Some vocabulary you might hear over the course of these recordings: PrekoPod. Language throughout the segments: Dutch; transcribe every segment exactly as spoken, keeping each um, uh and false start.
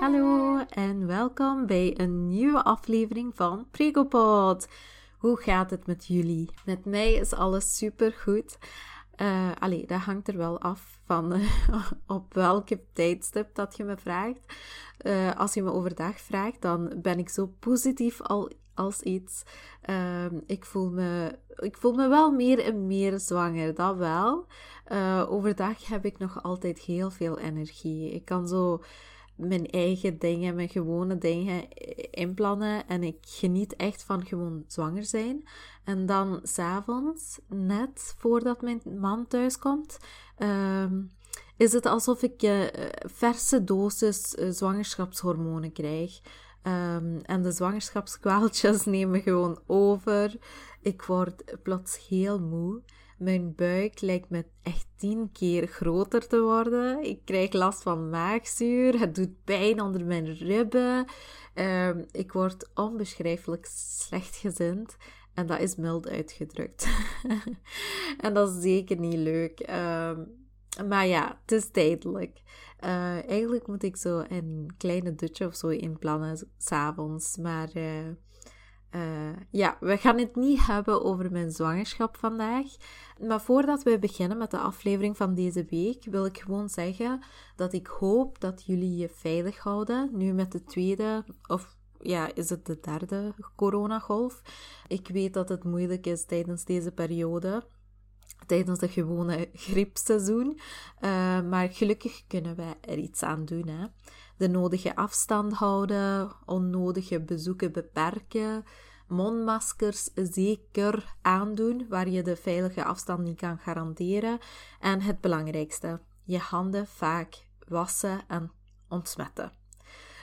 Hallo en welkom bij een nieuwe aflevering van PrekoPod. Hoe gaat het met jullie? Met mij is alles supergoed. Uh, allee, dat hangt er wel af van uh, op welke tijdstip dat je me vraagt. Uh, als je me overdag vraagt, dan ben ik zo positief al als iets. Uh, ik, voel me, ik voel me wel meer en meer zwanger, dat wel. Uh, overdag heb ik nog altijd heel veel energie. Ik kan zo mijn eigen dingen, mijn gewone dingen inplannen. En ik geniet echt van gewoon zwanger zijn. En dan 's avonds, net voordat mijn man thuiskomt, um, is het alsof ik uh, verse dosis uh, zwangerschapshormonen krijg. Um, en de zwangerschapskwaaltjes nemen gewoon over. Ik word plots heel moe. Mijn buik lijkt me echt tien keer groter te worden. Ik krijg last van maagzuur. Het doet pijn onder mijn ribben. Um, ik word onbeschrijfelijk slechtgezind. En dat is mild uitgedrukt. En dat is zeker niet leuk. Um, maar ja, het is tijdelijk. Uh, eigenlijk moet ik zo een kleine dutje of zo inplannen 's avonds. Maar... Uh, Uh, ja, we gaan het niet hebben over mijn zwangerschap vandaag. Maar voordat we beginnen met de aflevering van deze week, wil ik gewoon zeggen dat ik hoop dat jullie je veilig houden. Nu met de tweede, of ja, is het de derde coronagolf. Ik weet dat het moeilijk is tijdens deze periode, tijdens de gewone griepseizoen. Uh, maar gelukkig kunnen we er iets aan doen, hè. De nodige afstand houden, onnodige bezoeken beperken, mondmaskers zeker aandoen, waar je de veilige afstand niet kan garanderen. En het belangrijkste, je handen vaak wassen en ontsmetten.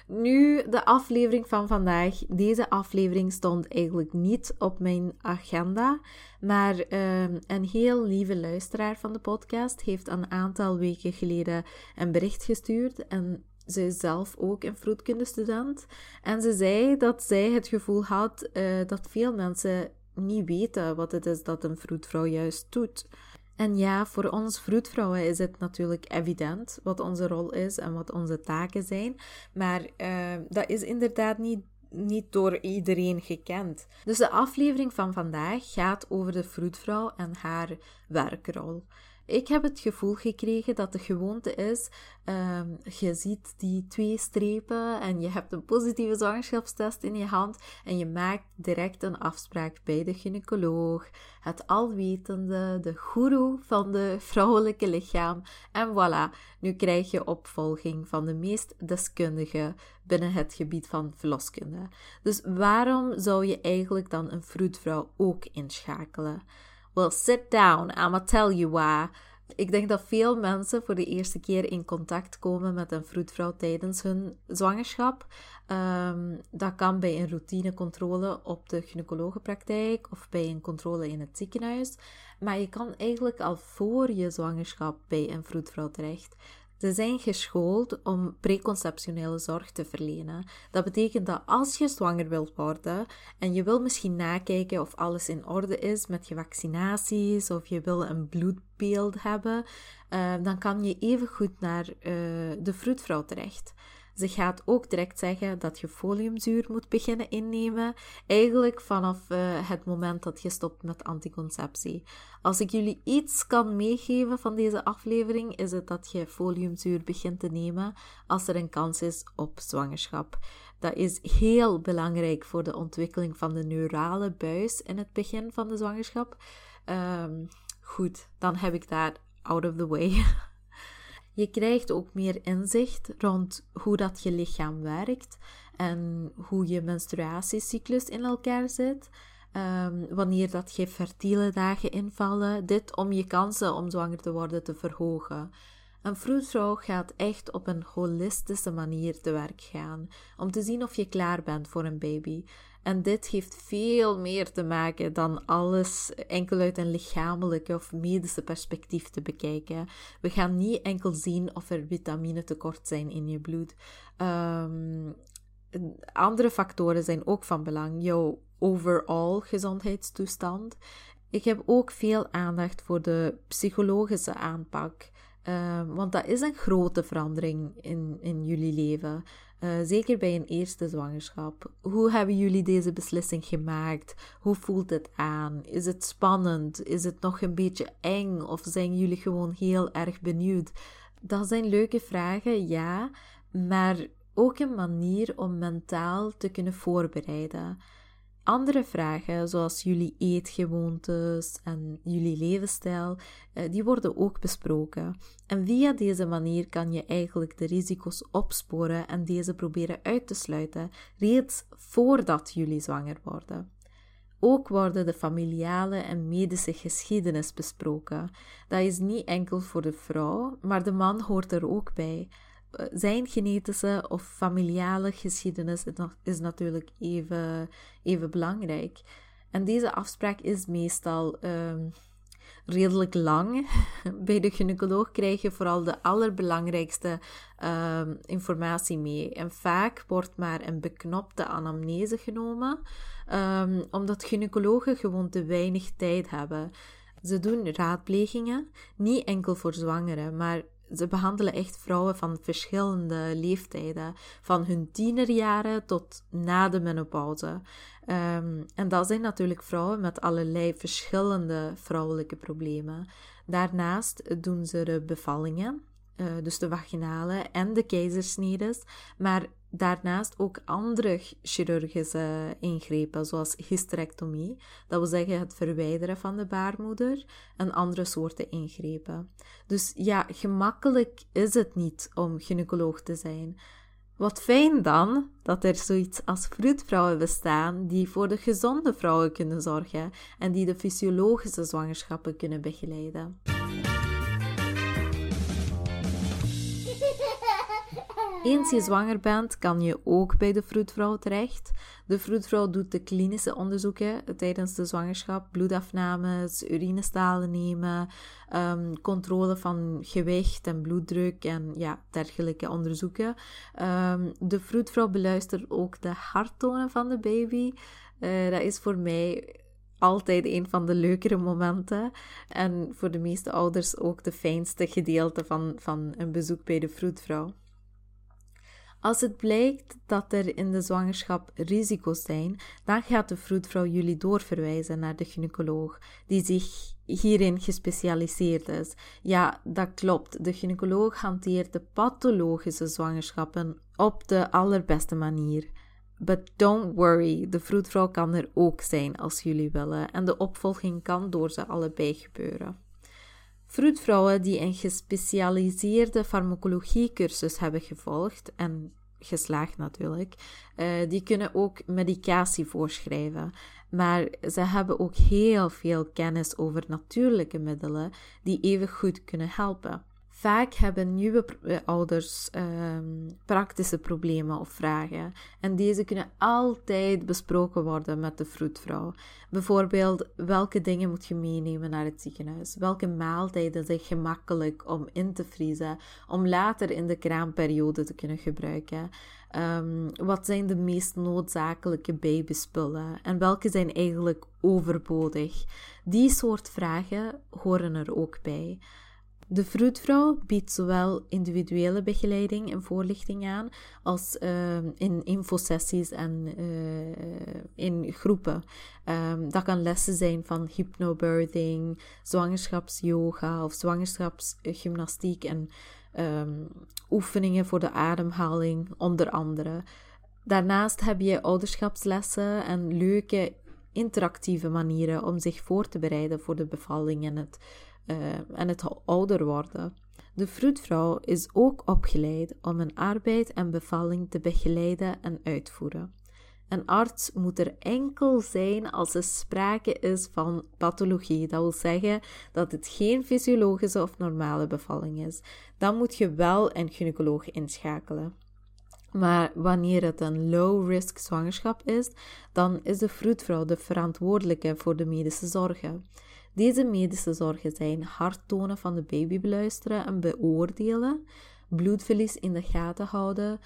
Nu, de aflevering van vandaag. Deze aflevering stond eigenlijk niet op mijn agenda, maar uh, een heel lieve luisteraar van de podcast heeft een aantal weken geleden een bericht gestuurd en ze is zelf ook een vroedkundestudent. En ze zei dat zij het gevoel had uh, dat veel mensen niet weten wat het is dat een vroedvrouw juist doet. En ja, voor ons vroedvrouwen is het natuurlijk evident wat onze rol is en wat onze taken zijn. Maar uh, dat is inderdaad niet, niet door iedereen gekend. Dus de aflevering van vandaag gaat over de vroedvrouw en haar werkrol. Ik heb het gevoel gekregen dat de gewoonte is, um, je ziet die twee strepen en je hebt een positieve zwangerschapstest in je hand en je maakt direct een afspraak bij de gynaecoloog, het alwetende, de goeroe van de vrouwelijke lichaam. En voilà, nu krijg je opvolging van de meest deskundige binnen het gebied van verloskunde. Dus waarom zou je eigenlijk dan een vroedvrouw ook inschakelen? Well, sit down, I'ma tell you why. Ik denk dat veel mensen voor de eerste keer in contact komen met een vroedvrouw tijdens hun zwangerschap. Um, dat kan bij een routinecontrole op de gynaecologenpraktijk of bij een controle in het ziekenhuis. Maar je kan eigenlijk al voor je zwangerschap bij een vroedvrouw terecht. Ze zijn geschoold om preconceptionele zorg te verlenen. Dat betekent dat als je zwanger wilt worden en je wil misschien nakijken of alles in orde is met je vaccinaties of je wil een bloedbeeld hebben, uh, dan kan je evengoed naar uh, de vroedvrouw terecht. Ze gaat ook direct zeggen dat je foliumzuur moet beginnen innemen. Eigenlijk vanaf uh, het moment dat je stopt met anticonceptie. Als ik jullie iets kan meegeven van deze aflevering, is het dat je foliumzuur begint te nemen als er een kans is op zwangerschap. Dat is heel belangrijk voor de ontwikkeling van de neurale buis in het begin van de zwangerschap. Um, goed, dan heb ik daar out of the way. Je krijgt ook meer inzicht rond hoe dat je lichaam werkt en hoe je menstruatiecyclus in elkaar zit. Um, wanneer dat je fertiele dagen invallen. Dit om je kansen om zwanger te worden te verhogen. Een vroedvrouw gaat echt op een holistische manier te werk gaan. Om te zien of je klaar bent voor een baby. En dit heeft veel meer te maken dan alles enkel uit een lichamelijke of medische perspectief te bekijken. We gaan niet enkel zien of er vitaminetekort zijn in je bloed. Um, andere factoren zijn ook van belang. Jouw overall gezondheidstoestand. Ik heb ook veel aandacht voor de psychologische aanpak. Uh, want dat is een grote verandering in, in jullie leven. Uh, zeker bij een eerste zwangerschap. Hoe hebben jullie deze beslissing gemaakt? Hoe voelt het aan? Is het spannend? Is het nog een beetje eng? Of zijn jullie gewoon heel erg benieuwd? Dat zijn leuke vragen, ja. Maar ook een manier om mentaal te kunnen voorbereiden. Andere vragen, zoals jullie eetgewoontes en jullie levensstijl, die worden ook besproken. En via deze manier kan je eigenlijk de risico's opsporen en deze proberen uit te sluiten, reeds voordat jullie zwanger worden. Ook worden de familiale en medische geschiedenis besproken. Dat is niet enkel voor de vrouw, maar de man hoort er ook bij. Zijn genetische of familiale geschiedenis is natuurlijk even, even belangrijk. En deze afspraak is meestal um, redelijk lang. Bij de gynaecoloog krijg je vooral de allerbelangrijkste um, informatie mee. En vaak wordt maar een beknopte anamnese genomen, um, omdat gynaecologen gewoon te weinig tijd hebben. Ze doen raadplegingen, niet enkel voor zwangeren, maar ze behandelen echt vrouwen van verschillende leeftijden, van hun tienerjaren tot na de menopauze. Um, en dat zijn natuurlijk vrouwen met allerlei verschillende vrouwelijke problemen. Daarnaast doen ze de bevallingen, uh, dus de vaginale en de keizersnedes, maar daarnaast ook andere chirurgische ingrepen, zoals hysterectomie, dat wil zeggen het verwijderen van de baarmoeder, en andere soorten ingrepen. Dus ja, gemakkelijk is het niet om gynaecoloog te zijn. Wat fijn dan, dat er zoiets als vroedvrouwen bestaan die voor de gezonde vrouwen kunnen zorgen en die de fysiologische zwangerschappen kunnen begeleiden. Eens je zwanger bent, kan je ook bij de vroedvrouw terecht. De vroedvrouw doet de klinische onderzoeken tijdens de zwangerschap, bloedafnames, urinestalen nemen, um, controle van gewicht en bloeddruk en ja, dergelijke onderzoeken. Um, de vroedvrouw beluistert ook de harttonen van de baby. Uh, dat is voor mij altijd een van de leukere momenten en voor de meeste ouders ook de fijnste gedeelte van, van een bezoek bij de vroedvrouw. Als het blijkt dat er in de zwangerschap risico's zijn, dan gaat de vroedvrouw jullie doorverwijzen naar de gynaecoloog, die zich hierin gespecialiseerd is. Ja, dat klopt. De gynaecoloog hanteert de pathologische zwangerschappen op de allerbeste manier. But don't worry, de vroedvrouw kan er ook zijn als jullie willen en de opvolging kan door ze allebei gebeuren. Vroedvrouwen die een gespecialiseerde farmacologiecursus hebben gevolgd, en geslaagd natuurlijk, die kunnen ook medicatie voorschrijven. Maar ze hebben ook heel veel kennis over natuurlijke middelen die even goed kunnen helpen. Vaak hebben nieuwe ouders um, praktische problemen of vragen. En deze kunnen altijd besproken worden met de vroedvrouw. Bijvoorbeeld, welke dingen moet je meenemen naar het ziekenhuis? Welke maaltijden zijn gemakkelijk om in te vriezen, om later in de kraamperiode te kunnen gebruiken? Um, wat zijn de meest noodzakelijke babyspullen? En welke zijn eigenlijk overbodig? Die soort vragen horen er ook bij. De vroedvrouw biedt zowel individuele begeleiding en voorlichting aan, als uh, in infosessies en uh, in groepen. Um, dat kan lessen zijn van hypnobirthing, zwangerschapsyoga of zwangerschapsgymnastiek en um, oefeningen voor de ademhaling, onder andere. Daarnaast heb je ouderschapslessen en leuke interactieve manieren om zich voor te bereiden voor de bevalling en het Uh, en het ouder worden. De vroedvrouw is ook opgeleid om een arbeid en bevalling te begeleiden en uitvoeren. Een arts moet er enkel zijn als er sprake is van pathologie. Dat wil zeggen dat het geen fysiologische of normale bevalling is. Dan moet je wel een gynaecoloog inschakelen. Maar wanneer het een low-risk zwangerschap is, dan is de vroedvrouw de verantwoordelijke voor de medische zorgen. Deze medische zorgen zijn harttonen van de baby beluisteren en beoordelen, bloedverlies in de gaten houden,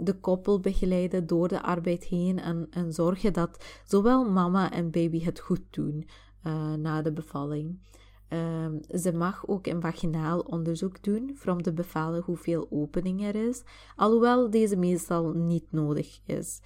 de koppel begeleiden door de arbeid heen en, en zorgen dat zowel mama en baby het goed doen uh, na de bevalling. Um, ze mag ook een vaginaal onderzoek doen om te bepalen hoeveel opening er is, alhoewel deze meestal niet nodig is.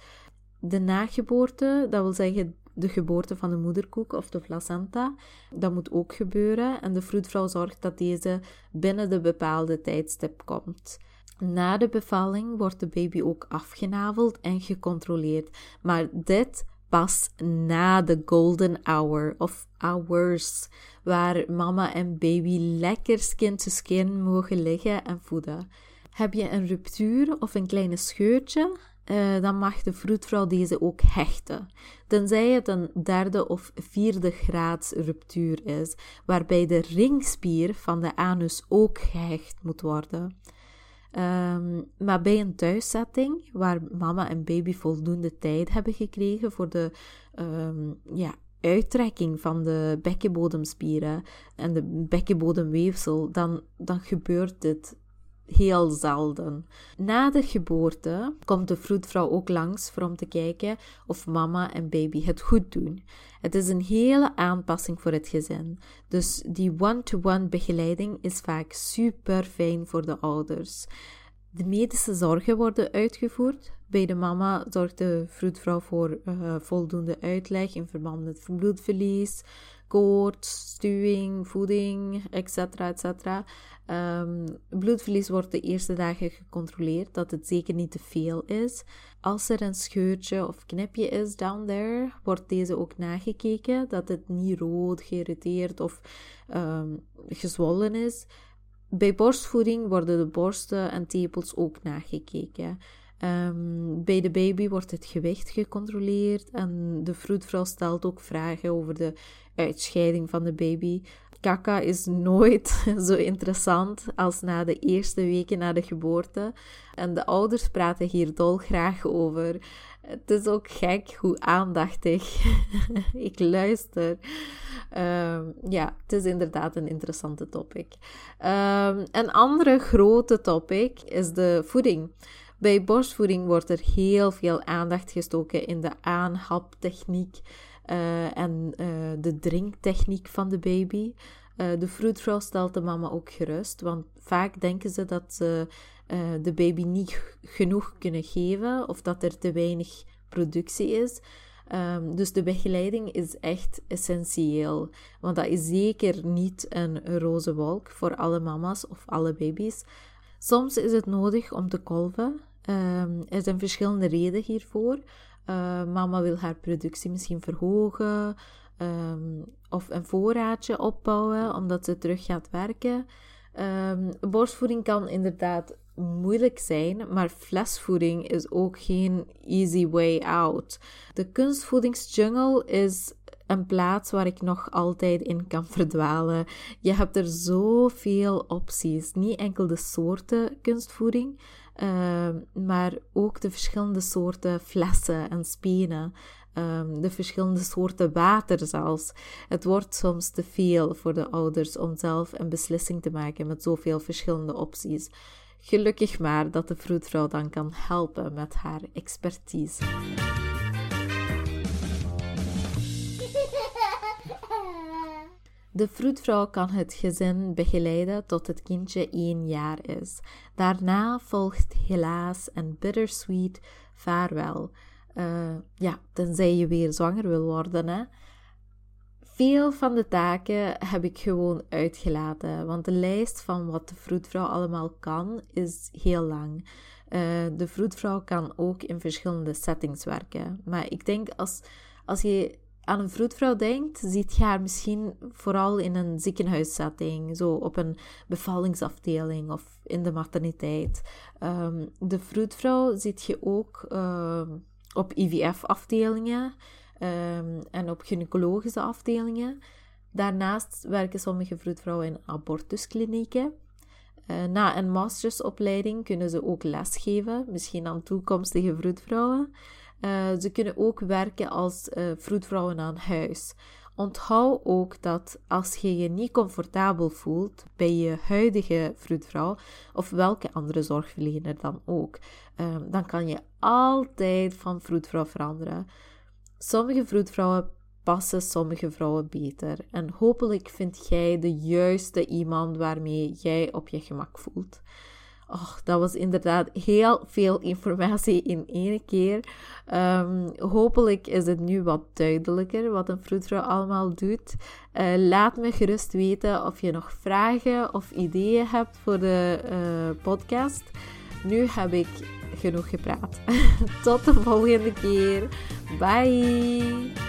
De nageboorte, dat wil zeggen de geboorte van de moederkoek of de placenta, dat moet ook gebeuren en de vroedvrouw zorgt dat deze binnen de bepaalde tijdstip komt. Na de bevalling wordt de baby ook afgenaveld en gecontroleerd, maar dit pas na de golden hour of hours, waar mama en baby lekker skin to skin mogen liggen en voeden. Heb je een ruptuur of een kleine scheurtje, Uh, dan mag de vroedvrouw deze ook hechten, tenzij het een derde of vierde graads ruptuur is, waarbij de ringspier van de anus ook gehecht moet worden. Um, maar bij een thuiszetting, waar mama en baby voldoende tijd hebben gekregen voor de um, ja, uittrekking van de bekkenbodemspieren en de bekkenbodemweefsel, dan, dan gebeurt dit heel zelden. Na de geboorte komt de vroedvrouw ook langs om te kijken of mama en baby het goed doen. Het is een hele aanpassing voor het gezin. Dus die one-to-one begeleiding is vaak super fijn voor de ouders. De medische zorgen worden uitgevoerd. Bij de mama zorgt de vroedvrouw voor uh, voldoende uitleg in verband met bloedverlies, koorts, stuwing, voeding, et cetera et cetera. Um, bloedverlies wordt de eerste dagen gecontroleerd, dat het zeker niet te veel is. Als er een scheurtje of knipje is down there, wordt deze ook nagekeken, dat het niet rood, geïrriteerd of um, gezwollen is. Bij borstvoeding worden de borsten en tepels ook nagekeken. Um, bij de baby wordt het gewicht gecontroleerd en de vroedvrouw stelt ook vragen over de uitscheiding van de baby. Kaka is nooit zo interessant als na de eerste weken na de geboorte en de ouders praten hier dolgraag over. Het is ook gek hoe aandachtig ik luister. Um, ja, het is inderdaad een interessante topic. Um, een andere grote topic is de voeding. Bij borstvoeding wordt er heel veel aandacht gestoken in de aanhaptechniek uh, en uh, de drinktechniek van de baby. Uh, de vroedvrouw stelt de mama ook gerust, want vaak denken ze dat ze uh, de baby niet g- genoeg kunnen geven of dat er te weinig productie is. Um, dus de begeleiding is echt essentieel, want dat is zeker niet een roze wolk voor alle mama's of alle baby's. Soms is het nodig om te kolven. Um, er zijn verschillende redenen hiervoor. Uh, mama wil haar productie misschien verhogen um, of een voorraadje opbouwen omdat ze terug gaat werken. Um, borstvoeding kan inderdaad moeilijk zijn, maar flesvoeding is ook geen easy way out. De kunstvoedingsjungle is een plaats waar ik nog altijd in kan verdwalen. Je hebt er zoveel opties. Niet enkel de soorten kunstvoeding, uh, maar ook de verschillende soorten flessen en spenen. Um, de verschillende soorten water zelfs. Het wordt soms te veel voor de ouders om zelf een beslissing te maken met zoveel verschillende opties. Gelukkig maar dat de vroedvrouw dan kan helpen met haar expertise. De vroedvrouw kan het gezin begeleiden tot het kindje één jaar is. Daarna volgt helaas een bittersweet vaarwel. Uh, ja, tenzij je weer zwanger wil worden, hè. Veel van de taken heb ik gewoon uitgelaten, want de lijst van wat de vroedvrouw allemaal kan is heel lang. Uh, de vroedvrouw kan ook in verschillende settings werken, maar ik denk als, als je aan een vroedvrouw denkt, ziet je haar misschien vooral in een ziekenhuissetting, zo op een bevallingsafdeling of in de materniteit. Um, de vroedvrouw ziet je ook uh, op I V F-afdelingen um, en op gynaecologische afdelingen. Daarnaast werken sommige vroedvrouwen in abortusklinieken. Uh, na een mastersopleiding kunnen ze ook lesgeven, misschien aan toekomstige vroedvrouwen. Uh, ze kunnen ook werken als uh, vroedvrouwen aan huis. Onthoud ook dat als je je niet comfortabel voelt bij je huidige vroedvrouw of welke andere zorgverlener dan ook, uh, dan kan je altijd van vroedvrouw veranderen. Sommige vroedvrouwen passen sommige vrouwen beter. En hopelijk vind jij de juiste iemand waarmee jij op je gemak voelt. Och, dat was inderdaad heel veel informatie in één keer. Um, hopelijk is het nu wat duidelijker wat een vroedvrouw allemaal doet. Uh, laat me gerust weten of je nog vragen of ideeën hebt voor de uh, podcast. Nu heb ik genoeg gepraat. Tot de volgende keer. Bye!